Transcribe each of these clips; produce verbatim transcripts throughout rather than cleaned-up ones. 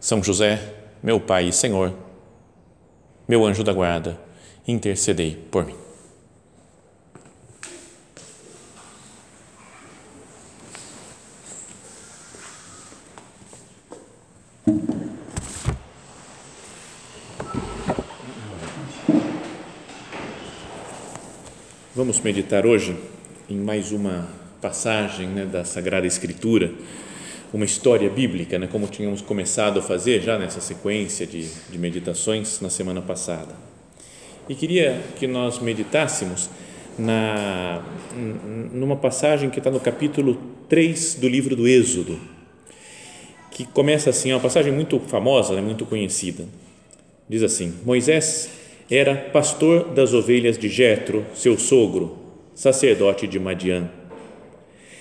São José, meu Pai e Senhor, meu anjo da guarda, intercedei por mim. Vamos meditar hoje em mais uma passagem, né, da Sagrada Escritura, uma história bíblica, né, como tínhamos começado a fazer já nessa sequência de, de meditações na semana passada. E queria que nós meditássemos na, numa passagem que está no capítulo três do livro do Êxodo, que começa assim, é uma passagem muito famosa, né, muito conhecida. Diz assim: Moisés era pastor das ovelhas de Jetro, seu sogro, sacerdote de Madiã.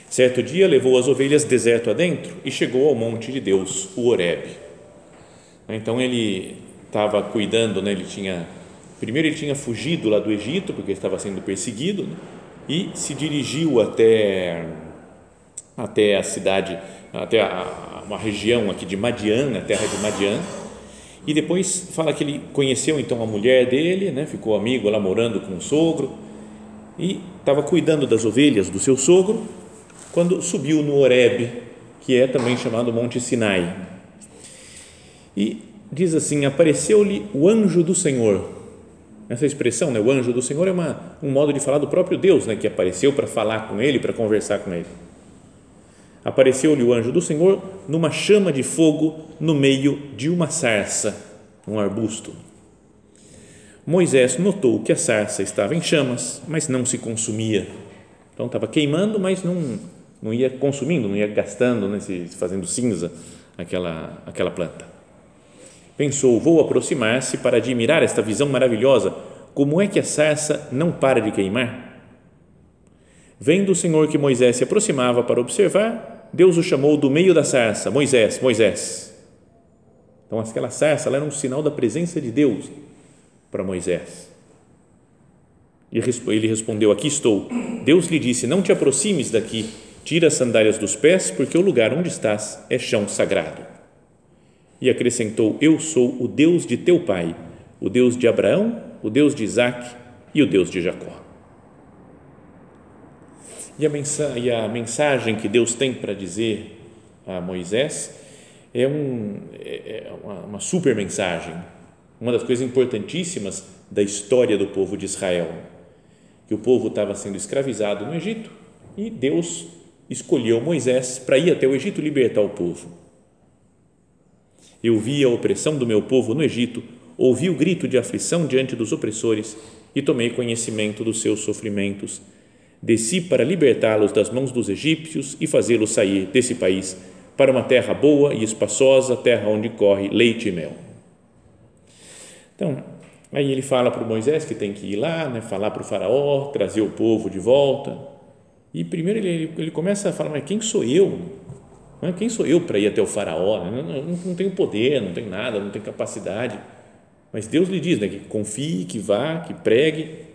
Certo dia levou as ovelhas deserto adentro e chegou ao monte de Deus, o Horebe. Então ele estava cuidando, né? Ele tinha, primeiro ele tinha fugido lá do Egito, porque ele estava sendo perseguido, né? E se dirigiu até, até a cidade, até a, uma região aqui de Madiã, a terra de Madiã. E depois fala que ele conheceu então a mulher dele, né? Ficou amigo lá, morando com o sogro, e estava cuidando das ovelhas do seu sogro quando subiu no Horebe, que é também chamado Monte Sinai. E diz assim: apareceu-lhe o anjo do Senhor. Essa expressão, né? O anjo do Senhor, é uma, um modo de falar do próprio Deus, né? Que apareceu para falar com ele, para conversar com ele. Apareceu-lhe o anjo do Senhor numa chama de fogo no meio de uma sarça, um arbusto. Moisés notou que a sarça estava em chamas, mas não se consumia. Então, estava queimando, mas não, não ia consumindo, não ia gastando, né, se fazendo cinza aquela, aquela planta. Pensou: vou aproximar-se para admirar esta visão maravilhosa. Como é que a sarça não para de queimar? Vendo o Senhor que Moisés se aproximava para observar, Deus o chamou do meio da sarça: Moisés, Moisés. Então, aquela sarça ela era um sinal da presença de Deus para Moisés. E ele respondeu: aqui estou. Deus lhe disse: não te aproximes daqui, tira as sandálias dos pés, porque o lugar onde estás é chão sagrado. E acrescentou: eu sou o Deus de teu pai, o Deus de Abraão, o Deus de Isaac e o Deus de Jacó. E a mensagem que Deus tem para dizer a Moisés é, um, é uma super mensagem, uma das coisas importantíssimas da história do povo de Israel, que o povo estava sendo escravizado no Egito e Deus escolheu Moisés para ir até o Egito libertar o povo. Eu vi a opressão do meu povo no Egito, ouvi o grito de aflição diante dos opressores e tomei conhecimento dos seus sofrimentos. Desci para libertá-los das mãos dos egípcios e fazê-los sair desse país para uma terra boa e espaçosa, terra onde corre leite e mel. Então, aí ele fala para o Moisés que tem que ir lá, né, falar para o faraó, trazer o povo de volta. E primeiro ele, ele começa a falar: mas quem sou eu? Quem sou eu para ir até o faraó? Eu não, não tenho poder, não tenho nada, não tenho capacidade. Mas Deus lhe diz, né, que confie, que vá, que pregue.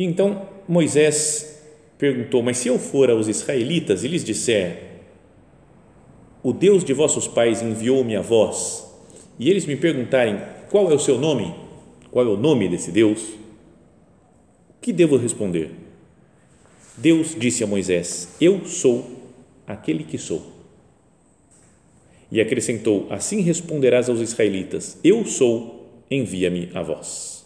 Então Moisés perguntou: mas se eu for aos israelitas e lhes disser: o Deus de vossos pais enviou-me a vós, e eles me perguntarem: qual é o seu nome? Qual é o nome desse Deus? O que devo responder? Deus disse a Moisés: eu sou aquele que sou. E acrescentou: assim responderás aos israelitas: eu sou, envia-me a vós.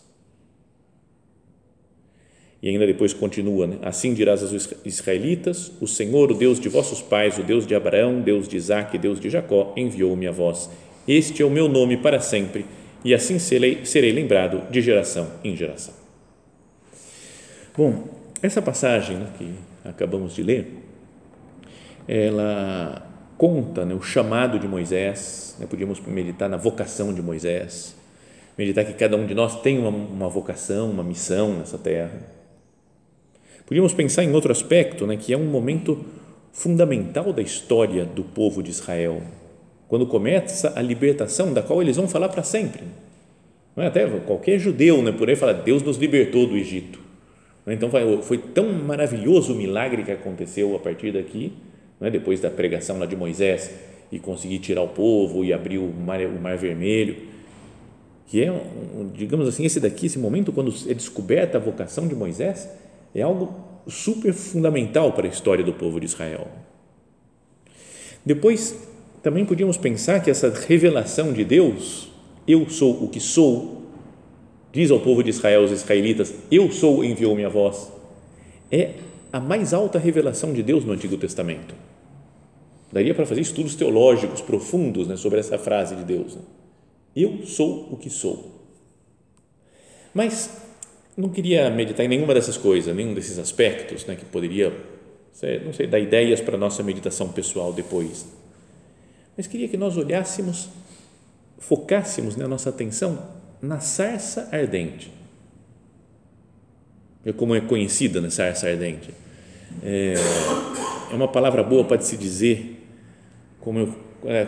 E ainda depois continua, né? Assim dirás aos israelitas: o Senhor, o Deus de vossos pais, o Deus de Abraão, Deus de Isaac, Deus de Jacó, enviou-me a vós. Este é o meu nome para sempre, e assim serei, serei lembrado de geração em geração. Bom, essa passagem, né, que acabamos de ler, ela conta, né, o chamado de Moisés, né, podíamos meditar na vocação de Moisés, meditar que cada um de nós tem uma, uma vocação, uma missão nessa terra. Podíamos pensar em outro aspecto, né, que é um momento fundamental da história do povo de Israel, quando começa a libertação, da qual eles vão falar para sempre. Não é? Até qualquer judeu, né, por aí fala, Deus nos libertou do Egito. Então, foi tão maravilhoso o milagre que aconteceu a partir daqui, depois da pregação lá de Moisés e conseguir tirar o povo e abrir o mar, o Mar Vermelho, que é, digamos assim, esse daqui, esse momento quando é descoberta a vocação de Moisés, é algo super fundamental para a história do povo de Israel. Depois, também podíamos pensar que essa revelação de Deus, eu sou o que sou, diz ao povo de Israel, os israelitas, eu sou, enviou minha voz, é a mais alta revelação de Deus no Antigo Testamento. Daria para fazer estudos teológicos profundos, né, sobre essa frase de Deus. Né? Eu sou o que sou. Mas não queria meditar em nenhuma dessas coisas, nenhum desses aspectos, né, que poderia, não sei, dar ideias para a nossa meditação pessoal depois. Mas queria que nós olhássemos, focássemos, né, a nossa atenção na sarça ardente. É como é conhecida, né, sarça ardente. É, é uma palavra boa para se dizer. Como eu,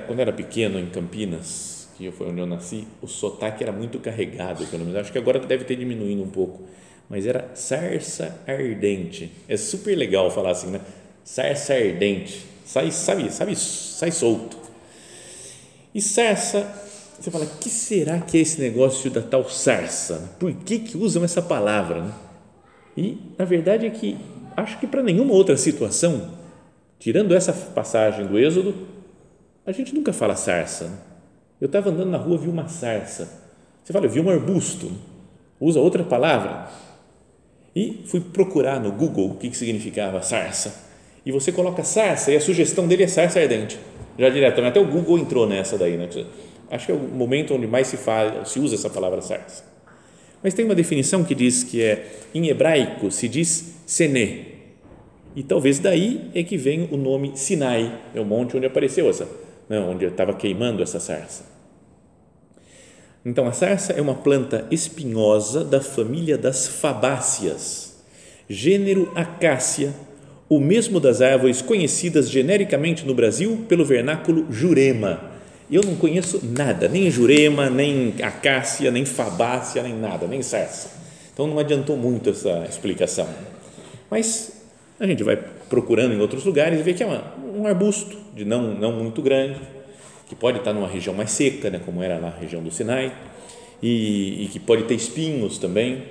quando eu era pequeno em Campinas, que foi onde eu nasci, o sotaque era muito carregado, pelo menos. Acho que agora deve ter diminuído um pouco, mas era sarça ardente. É super legal falar assim, né? Sarça ardente. Sai, sabe, sabe, sai solto. E sarça, você fala, que será que é esse negócio da tal sarça? Por que que usam essa palavra, né? E, na verdade, é que acho que para nenhuma outra situação, tirando essa passagem do Êxodo, a gente nunca fala sarça. Eu estava andando na rua, vi uma sarça. Você fala, eu vi um arbusto. Usa outra palavra. E fui procurar no Google o que que significava sarça. E você coloca sarça e a sugestão dele é sarça ardente. Já diretamente, até o Google entrou nessa daí, né? Acho que é o momento onde mais se fala, se usa essa palavra sarça. Mas tem uma definição que diz que é, em hebraico se diz Sené, e talvez daí é que vem o nome Sinai, é o monte onde apareceu essa, não, onde estava queimando essa sarça. Então, a sarça é uma planta espinhosa da família das fabáceas, gênero acácia, o mesmo das árvores conhecidas genericamente no Brasil pelo vernáculo jurema. Eu não conheço nada, nem jurema, nem acácia, nem fabácia, nem nada, nem sarça. Então, não adiantou muito essa explicação. Mas a gente vai procurando em outros lugares e vê que é uma, um arbusto de não, não muito grande, que pode estar numa região mais seca, né, como era lá a região do Sinai, e, e que pode ter espinhos também.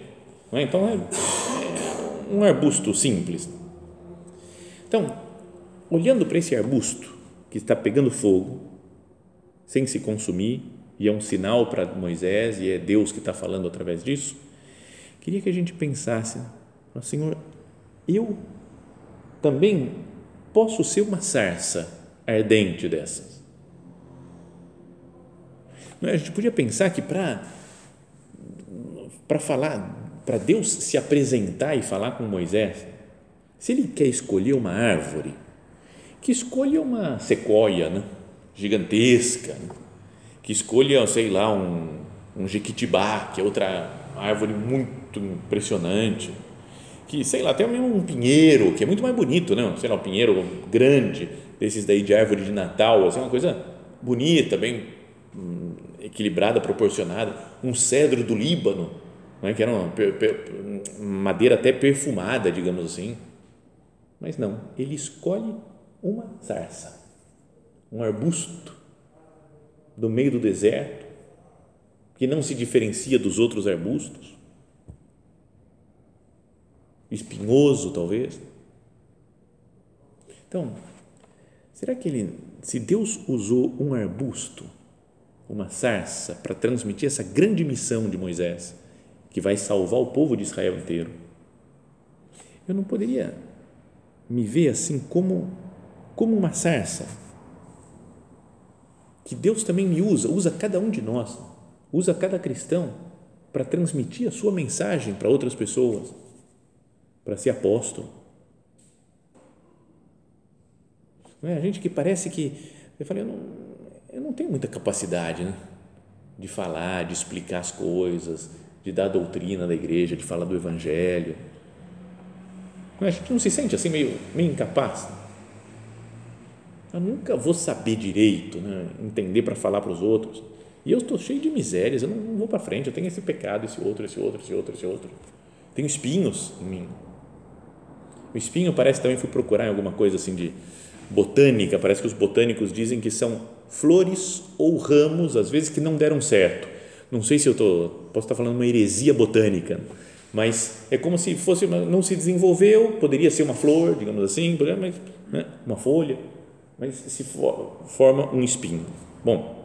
Não é? Então, é, é um arbusto simples. Então, olhando para esse arbusto que está pegando fogo, sem se consumir, e é um sinal para Moisés, e é Deus que está falando através disso, queria que a gente pensasse, Senhor, eu também posso ser uma sarça ardente dessas. A gente podia pensar que para, para falar, para Deus se apresentar e falar com Moisés, se ele quer escolher uma árvore, que escolha uma sequoia, né? Gigantesca, que escolha, sei lá, um, um jequitibá, que é outra árvore muito impressionante, que, sei lá, até mesmo um pinheiro, que é muito mais bonito, né? Sei lá, um pinheiro grande, desses daí de árvore de Natal, assim, uma coisa bonita, bem hum, equilibrada, proporcionada, um cedro do Líbano, né? Que era uma per, per, madeira até perfumada, digamos assim, mas não, ele escolhe uma sarça, um arbusto do meio do deserto, que não se diferencia dos outros arbustos, espinhoso talvez. Então, será que ele, se Deus usou um arbusto, uma sarça, para transmitir essa grande missão de Moisés, que vai salvar o povo de Israel inteiro, eu não poderia me ver assim como, como uma sarça? Que Deus também me usa, usa cada um de nós, usa cada cristão para transmitir a sua mensagem para outras pessoas, para ser apóstolo. Né? A gente que parece que... Eu falei, eu não, eu não tenho muita capacidade, né? De falar, de explicar as coisas, de dar a doutrina da igreja, de falar do evangelho. A gente não se sente assim meio, meio incapaz. Eu nunca vou saber direito, né? Entender para falar para os outros. E eu estou cheio de misérias, eu não, não vou para frente, eu tenho esse pecado, esse outro, esse outro, esse outro, esse outro. Tenho espinhos em mim. O espinho parece, também fui procurar em alguma coisa assim de botânica, parece que os botânicos dizem que são flores ou ramos, às vezes, que não deram certo. Não sei se eu tô, posso estar falando uma heresia botânica, mas é como se fosse, não se desenvolveu, poderia ser uma flor, digamos assim, mas, né, uma folha, mas se for, forma um espinho. Bom,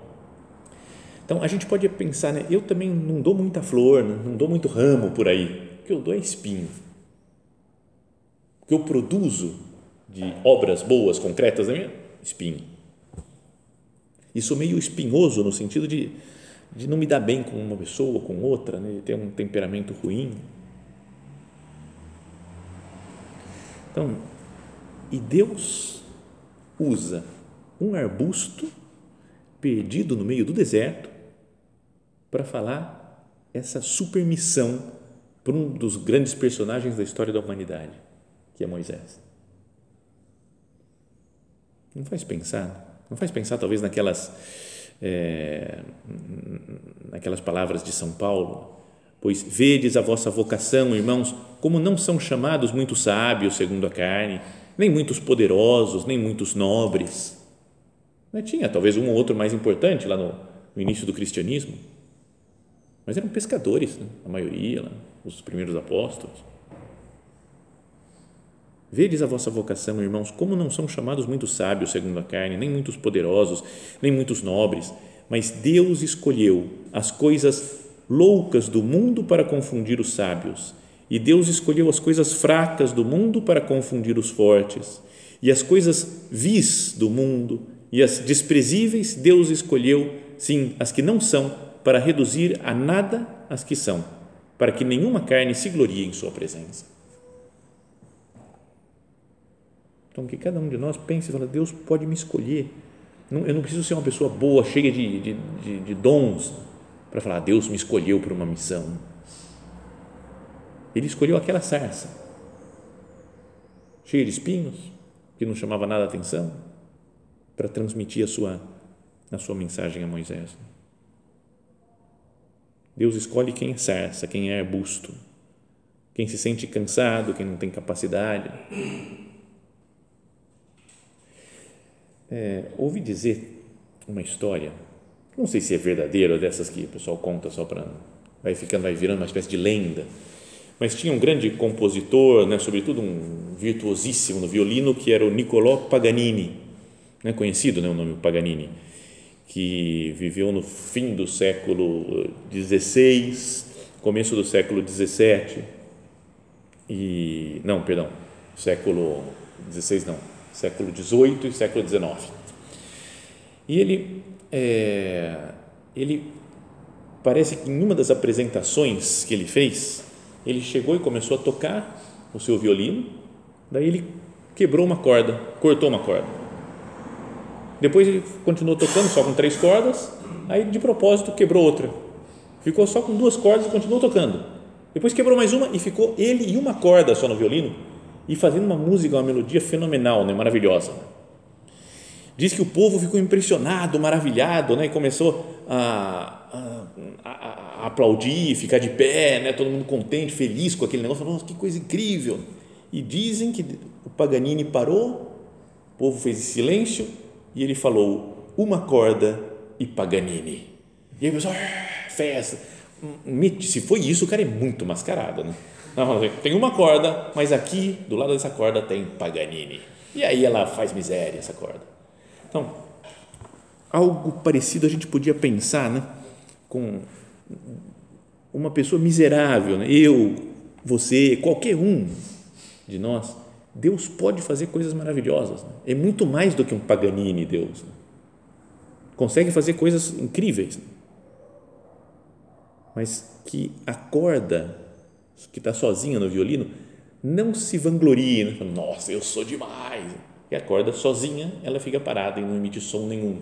então, a gente pode pensar, né? Eu também não dou muita flor, não dou muito ramo por aí. O que eu dou é espinho. O que eu produzo de obras boas, concretas, né? Espinho. E sou meio espinhoso no sentido de, de não me dar bem com uma pessoa, com outra, né? De ter um temperamento ruim. Então, e Deus usa um arbusto perdido no meio do deserto para falar essa supermissão para um dos grandes personagens da história da humanidade, que é Moisés. Não faz pensar, não faz pensar talvez naquelas, é, naquelas palavras de São Paulo, pois vedes a vossa vocação, irmãos, como não são chamados muitos sábios segundo a carne, nem muitos poderosos, nem muitos nobres. Tinha talvez um ou outro mais importante lá no, no início do cristianismo, mas eram pescadores, né? A maioria, né? Os primeiros apóstolos. Vedes a vossa vocação, irmãos, como não são chamados muitos sábios segundo a carne, nem muitos poderosos, nem muitos nobres, mas Deus escolheu as coisas loucas do mundo para confundir os sábios, e Deus escolheu as coisas fracas do mundo para confundir os fortes, e as coisas vis do mundo e as desprezíveis Deus escolheu, sim, as que não são, para reduzir a nada as que são, para que nenhuma carne se glorie em sua presença. Então, que cada um de nós pense e fala, Deus pode me escolher, eu não preciso ser uma pessoa boa, cheia de, de, de, de dons, para falar, Deus me escolheu para uma missão. Ele escolheu aquela sarça, cheia de espinhos, que não chamava nada a atenção, para transmitir a sua, a sua mensagem a Moisés. Deus escolhe quem é sarça, quem é arbusto, quem se sente cansado, quem não tem capacidade. É, ouvi dizer uma história, não sei se é verdadeira, dessas que o pessoal conta só para... vai ficando, vai virando uma espécie de lenda, mas tinha um grande compositor, né, sobretudo um virtuosíssimo no violino, que era o Niccolò Paganini, é conhecido, né, o nome Paganini, que viveu no fim do século dezesseis, começo do século dezessete, e, não, perdão, século dezesseis não, século dezoito e século dezenove. E ele, é, ele parece que em uma das apresentações que ele fez, ele chegou e começou a tocar o seu violino, daí ele quebrou uma corda, cortou uma corda. Depois ele continuou tocando só com três cordas, aí de propósito quebrou outra. Ficou só com duas cordas e continuou tocando. Depois quebrou mais uma e ficou ele e uma corda só no violino e fazendo uma música, uma melodia fenomenal, né? Maravilhosa. Diz que o povo ficou impressionado, maravilhado, né? E começou a, a, a aplaudir, ficar de pé, né? Todo mundo contente, feliz com aquele negócio. Nossa, que coisa incrível! E dizem que o Paganini parou, o povo fez silêncio. E ele falou, uma corda e Paganini. E aí o pessoal, festa. Se foi isso, o cara é muito mascarado, né? Tem uma corda, mas aqui, do lado dessa corda, tem Paganini. E aí ela faz miséria, essa corda. Então, algo parecido a gente podia pensar, né? Com uma pessoa miserável, né? Eu, você, qualquer um de nós, Deus pode fazer coisas maravilhosas, né? É muito mais do que um Paganini, Deus, né? Consegue fazer coisas incríveis, né? Mas que a corda que está sozinha no violino não se vanglorie, né? Nossa, eu sou demais, E a corda sozinha, ela fica parada e não emite som nenhum.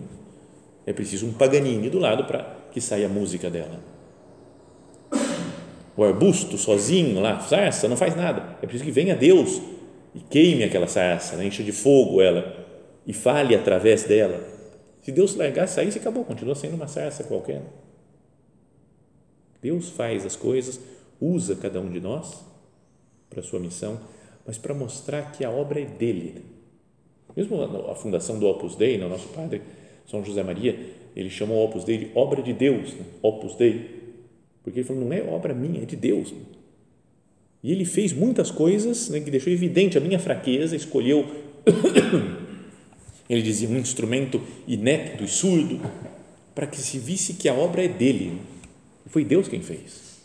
É preciso um Paganini do lado para que saia a música dela. O arbusto sozinho lá, sarça, não faz nada. É preciso que venha Deus e queime aquela sarça, né? Encha de fogo ela e fale através dela. Se Deus largar, saísse, acabou, continua sendo uma sarça qualquer. Deus faz as coisas, usa cada um de nós para a sua missão, mas para mostrar que a obra é dele. Mesmo a fundação do Opus Dei, o nosso padre São José Maria, ele chamou o Opus Dei de obra de Deus, né? Opus Dei, porque ele falou, não é obra minha, é de Deus. E ele fez muitas coisas, né, que deixou evidente a minha fraqueza, escolheu, ele dizia, um instrumento inepto e surdo, para que se visse que a obra é dele. Foi Deus quem fez.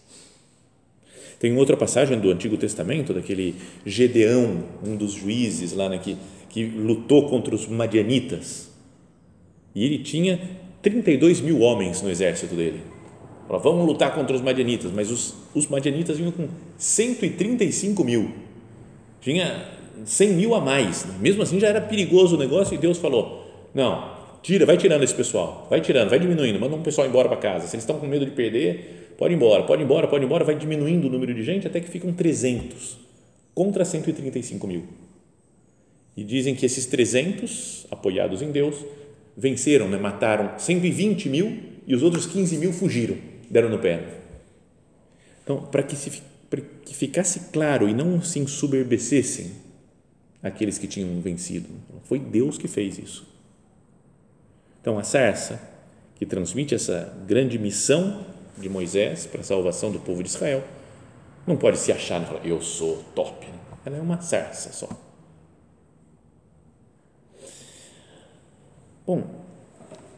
Tem outra passagem do Antigo Testamento, daquele Gedeão, um dos juízes lá, né, que, que lutou contra os Madianitas. E ele tinha trinta e dois mil homens no exército dele. Vamos lutar contra os Madianitas, mas os, os Madianitas vinham com cento e trinta e cinco mil, tinha cem mil a mais, mesmo assim já era perigoso o negócio, e Deus falou, não, tira, vai tirando esse pessoal, vai tirando, vai diminuindo, manda um pessoal embora para casa, se eles estão com medo de perder, pode ir embora, pode ir embora, pode ir embora, vai diminuindo o número de gente até que ficam trezentos contra cento e trinta e cinco mil, e dizem que esses trezentos, apoiados em Deus, venceram, né? Mataram cento e vinte mil e os outros quinze mil fugiram, deram no pé. Então, para que, se, para que ficasse claro e não se ensoberbecessem aqueles que tinham vencido, foi Deus que fez isso. Então, a sarça, que transmite essa grande missão de Moisés para a salvação do povo de Israel, não pode se achar e falar, eu sou top. Ela é uma sarça só. Bom,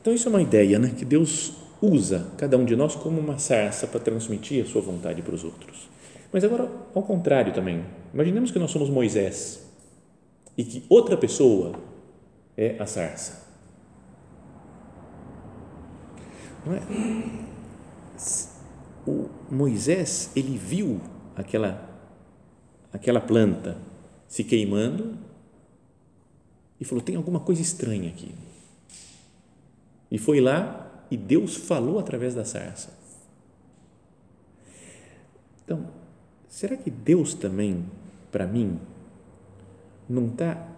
então isso é uma ideia, né? Que Deus usa cada um de nós como uma sarça para transmitir a sua vontade para os outros. Mas agora, ao contrário também, imaginemos que nós somos Moisés e que outra pessoa é a sarça. Não é? O Moisés, ele viu aquela, aquela planta se queimando e falou, tem alguma coisa estranha aqui. E foi lá e Deus falou através da sarça. Então, será que Deus também, para mim, não está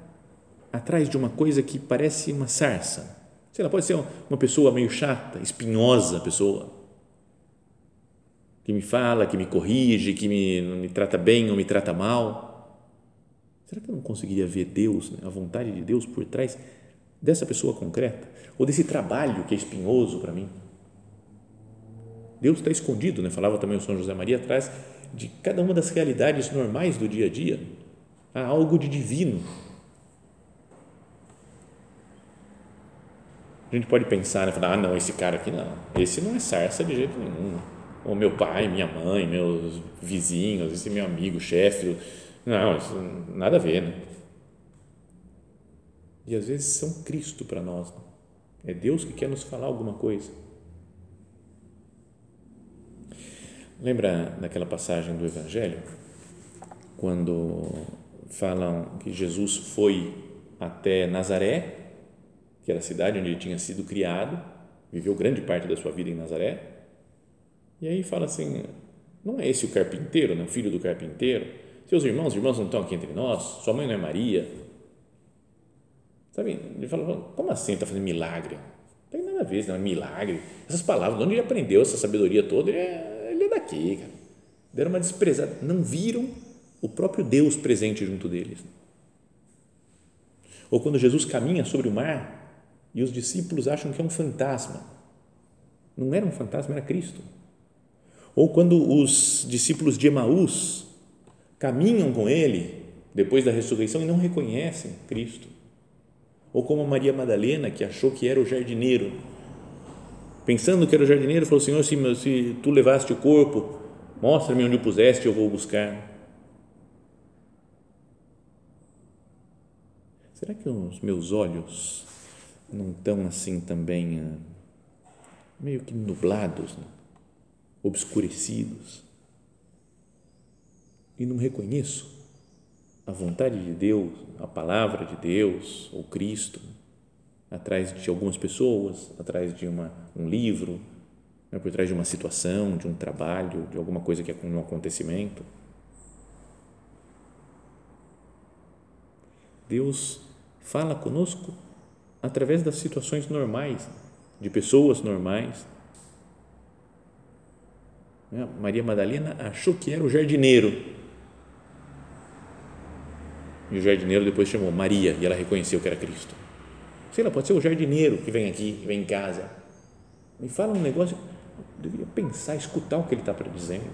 atrás de uma coisa que parece uma sarça? Sei lá, pode ser uma pessoa meio chata, espinhosa pessoa, que me fala, que me corrige, que me, me trata bem ou me trata mal. Será que eu não conseguiria ver Deus, né, a vontade de Deus por trás dessa pessoa concreta, ou desse trabalho que é espinhoso para mim? Deus está escondido, né? Falava também o São José Maria atrás de cada uma das realidades normais do dia a dia, há algo de divino. A gente pode pensar, né? Falar, ah não, esse cara aqui não, esse não é sarça de jeito nenhum, ou meu pai, minha mãe, meus vizinhos, esse meu amigo, chefe, não, isso, nada a ver, né? E às vezes são Cristo para nós, né? É Deus que quer nos falar alguma coisa. Lembra daquela passagem do Evangelho, quando falam que Jesus foi até Nazaré, que era a cidade onde ele tinha sido criado, viveu grande parte da sua vida em Nazaré, e aí fala assim, não é esse o carpinteiro, né? O filho do carpinteiro, seus irmãos, os irmãos não estão aqui entre nós, sua mãe não é Maria. Sabe, ele falou, como assim está fazendo milagre? Não tem nada a ver, não é milagre. Essas palavras, de onde ele aprendeu essa sabedoria toda, ele é, ele é daqui, cara. Deram uma desprezada, não viram o próprio Deus presente junto deles. Ou quando Jesus caminha sobre o mar e os discípulos acham que é um fantasma. Não era um fantasma, era Cristo. Ou quando os discípulos de Emaús caminham com ele depois da ressurreição e não reconhecem Cristo. Ou como Maria Madalena, que achou que era o jardineiro, pensando que era o jardineiro, falou, Senhor, se, se tu levaste o corpo, mostra-me onde o puseste, eu vou buscar. Será que os meus olhos não estão assim também, meio que nublados, né? Obscurecidos, e não reconheço a vontade de Deus, a palavra de Deus, ou Cristo, atrás de algumas pessoas, atrás de uma, um livro, né, por trás de uma situação, de um trabalho, de alguma coisa que é um acontecimento. Deus fala conosco através das situações normais, de pessoas normais. Maria Madalena achou que era o jardineiro, e o jardineiro depois chamou Maria, e ela reconheceu que era Cristo. Sei lá, pode ser o jardineiro que vem aqui, que vem em casa, me fala um negócio, eu deveria pensar, escutar o que ele está dizendo.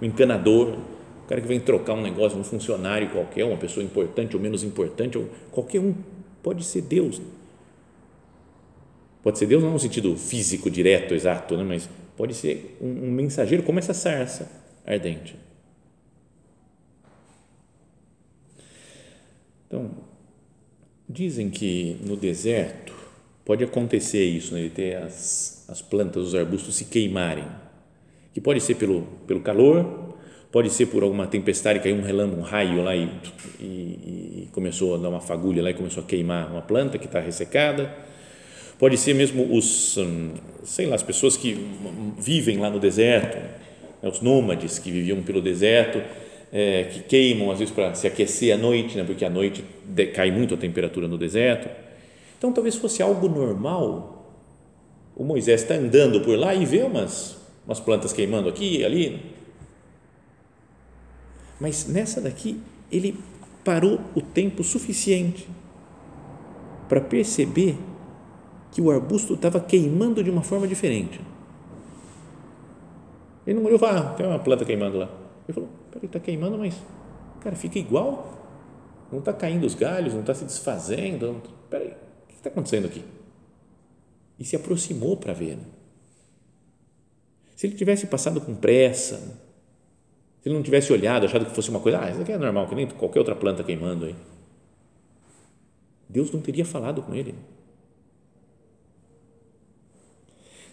O encanador, o cara que vem trocar um negócio, um funcionário qualquer, uma pessoa importante ou menos importante, ou qualquer um, pode ser Deus. Pode ser Deus não no sentido físico, direto, exato, né? Mas pode ser um, um mensageiro como essa sarça ardente. Então, dizem que no deserto pode acontecer isso, né? De ter as, as plantas, os arbustos se queimarem, que pode ser pelo, pelo calor, pode ser por alguma tempestade, caiu um relâmpago, um raio lá e, e, e começou a dar uma fagulha lá e começou a queimar uma planta que está ressecada. Pode ser mesmo os, sei lá, as pessoas que vivem lá no deserto, né, os nômades que viviam pelo deserto, é, que queimam às vezes para se aquecer à noite, né, porque à noite cai muito a temperatura no deserto. Então, talvez fosse algo normal, o Moisés está andando por lá e vê umas, umas plantas queimando aqui e ali. Mas nessa daqui, ele parou o tempo suficiente para perceber que o arbusto estava queimando de uma forma diferente. Ele não olhou e falou, ah, tem uma planta queimando lá. Ele falou, peraí, está queimando, mas, cara, fica igual. Não está caindo os galhos, não está se desfazendo. Não, peraí, o que está acontecendo aqui? E se aproximou para ver. Né? Se ele tivesse passado com pressa, se ele não tivesse olhado, achado que fosse uma coisa, ah, isso aqui é normal, que nem qualquer outra planta queimando aí, Deus não teria falado com ele.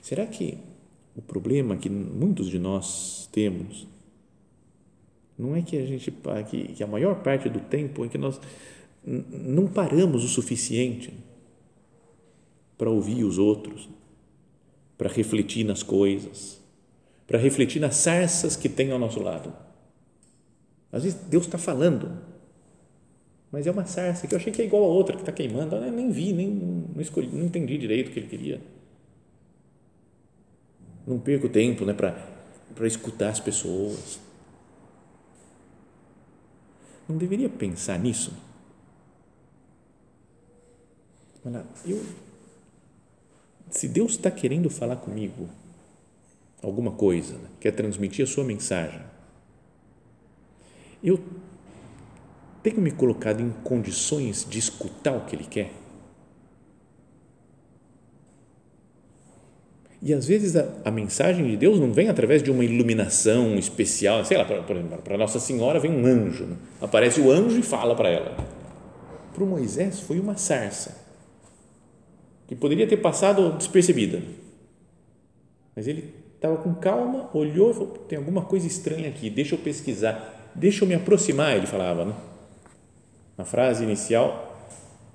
Será que o problema que muitos de nós temos não é que a gente, que a maior parte do tempo é que nós não paramos o suficiente para ouvir os outros, para refletir nas coisas, para refletir nas sarças que tem ao nosso lado? Às vezes Deus está falando, mas é uma sarça que eu achei que é igual a outra que está queimando, eu nem vi, nem não, escolhi, não entendi direito o que ele queria. Não perco tempo, né, para, para escutar as pessoas. Não deveria pensar nisso? Olha, eu, se Deus está querendo falar comigo alguma coisa, né? Quer transmitir a sua mensagem, eu tenho me colocado em condições de escutar o que ele quer? E às vezes a, a mensagem de Deus não vem através de uma iluminação especial, sei lá, por, por exemplo, para Nossa Senhora vem um anjo, né? Aparece o anjo e fala para ela. Para o Moisés foi uma sarça, que poderia ter passado despercebida, mas ele estava com calma, olhou e falou, tem alguma coisa estranha aqui, deixa eu pesquisar, deixa eu me aproximar, ele falava, né? Na frase inicial,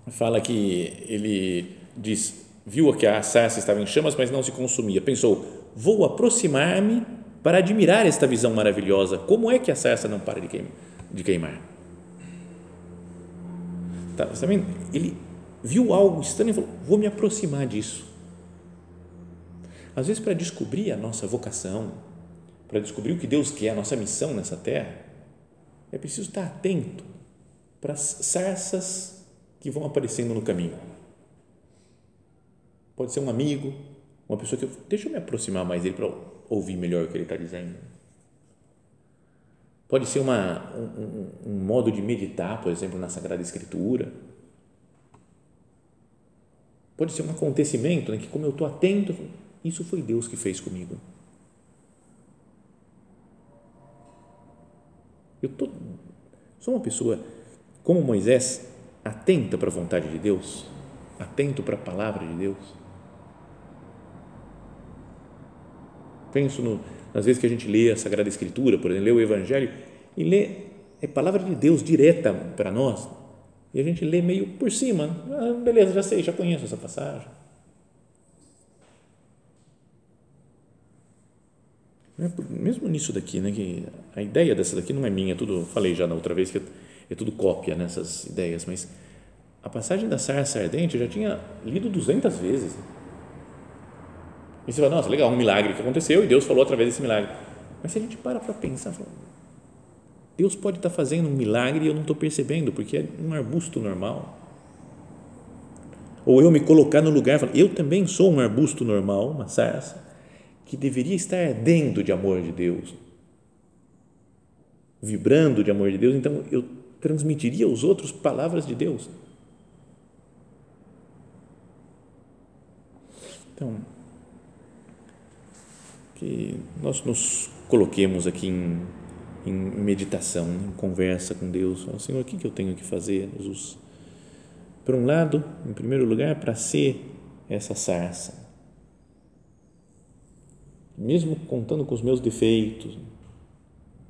fala que ele diz, viu que a sarça estava em chamas, mas não se consumia, pensou, vou aproximar-me para admirar esta visão maravilhosa, como é que a sarça não para de queimar? De queimar? Tá, tá vendo? Ele viu algo estranho e falou, vou me aproximar disso. Às vezes, para descobrir a nossa vocação, para descobrir o que Deus quer, a nossa missão nessa terra, é preciso estar atento para as sarças que vão aparecendo no caminho. Pode ser um amigo, uma pessoa que eu, deixa eu me aproximar mais dele para ouvir melhor o que ele está dizendo. Pode ser uma, um, um, um modo de meditar, por exemplo, na Sagrada Escritura. Pode ser um acontecimento, né, que como eu estou atento, isso foi Deus que fez comigo. Eu tô, sou uma pessoa, como Moisés, atenta para a vontade de Deus, atento para a palavra de Deus. Penso no, nas vezes que a gente lê a Sagrada Escritura, por exemplo, lê o Evangelho e lê é palavra de Deus direta para nós, e a gente lê meio por cima, ah, beleza, já sei, já conheço essa passagem. Mesmo nisso daqui, né, que a ideia dessa daqui não é minha, tudo, falei já na outra vez que é tudo cópia nessas ideias, mas a passagem da sarça ardente eu já tinha lido duzentas vezes. E você fala, nossa, legal, um milagre que aconteceu e Deus falou através desse milagre. Mas se a gente para para pensar, fala, Deus pode estar fazendo um milagre e eu não estou percebendo, porque é um arbusto normal. Ou eu me colocar no lugar, falo, eu também sou um arbusto normal, uma sarça, que deveria estar ardendo de amor de Deus, vibrando de amor de Deus, então eu transmitiria aos outros palavras de Deus. Então, que nós nos coloquemos aqui em, em meditação, em conversa com Deus. Fala, Senhor, o que eu tenho que fazer, Jesus? Por um lado, em primeiro lugar, para ser essa sarça, mesmo contando com os meus defeitos,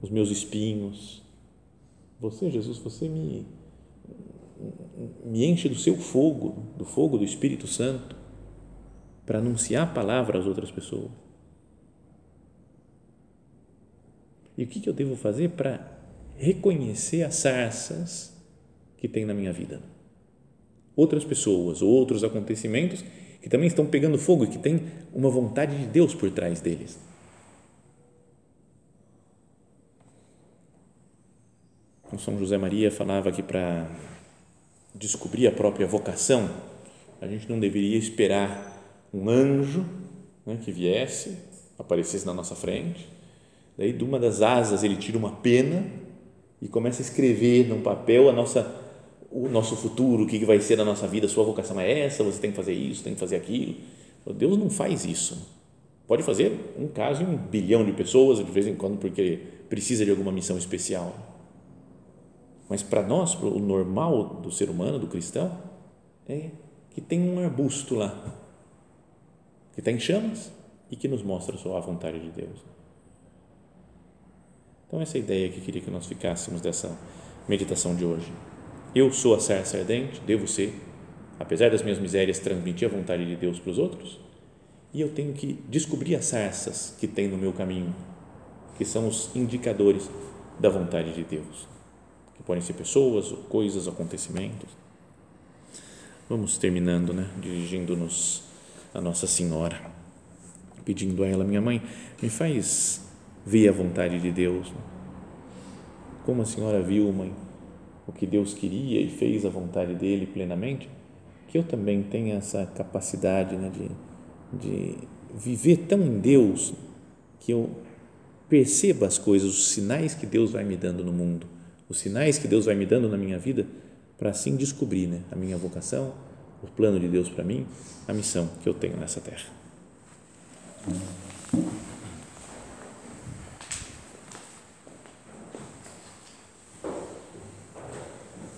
os meus espinhos, você, Jesus, você me, me enche do seu fogo, do fogo do Espírito Santo, para anunciar a palavra às outras pessoas. E o que eu devo fazer para reconhecer as sarças que tem na minha vida? Outras pessoas, outros acontecimentos que também estão pegando fogo e que tem uma vontade de Deus por trás deles. O São José Maria falava que para descobrir a própria vocação, a gente não deveria esperar um anjo, né, que viesse, aparecesse na nossa frente, daí de uma das asas ele tira uma pena e começa a escrever num papel a nossa, o nosso futuro, o que vai ser da nossa vida, sua vocação é essa, você tem que fazer isso, tem que fazer aquilo. Deus não faz isso, pode fazer um caso em um bilhão de pessoas de vez em quando porque precisa de alguma missão especial, mas para nós, para o normal do ser humano, do cristão, é que tem um arbusto lá que está em chamas e que nos mostra só a vontade de Deus. Então, essa é a ideia que eu queria que nós ficássemos dessa meditação de hoje. Eu sou a sarça ardente, devo ser, apesar das minhas misérias, transmitir a vontade de Deus para os outros, e eu tenho que descobrir as sarças que tem no meu caminho, que são os indicadores da vontade de Deus, que podem ser pessoas, coisas, acontecimentos. Vamos terminando, né? Dirigindo-nos a Nossa Senhora, pedindo a ela, minha mãe, me faz ver a vontade de Deus, como a senhora viu, mãe, o que Deus queria e fez a vontade dele plenamente, que eu também tenha essa capacidade, né, de, de viver tão em Deus, que eu perceba as coisas, os sinais que Deus vai me dando no mundo, os sinais que Deus vai me dando na minha vida, para assim descobrir, né, a minha vocação, o plano de Deus para mim, a missão que eu tenho nessa terra.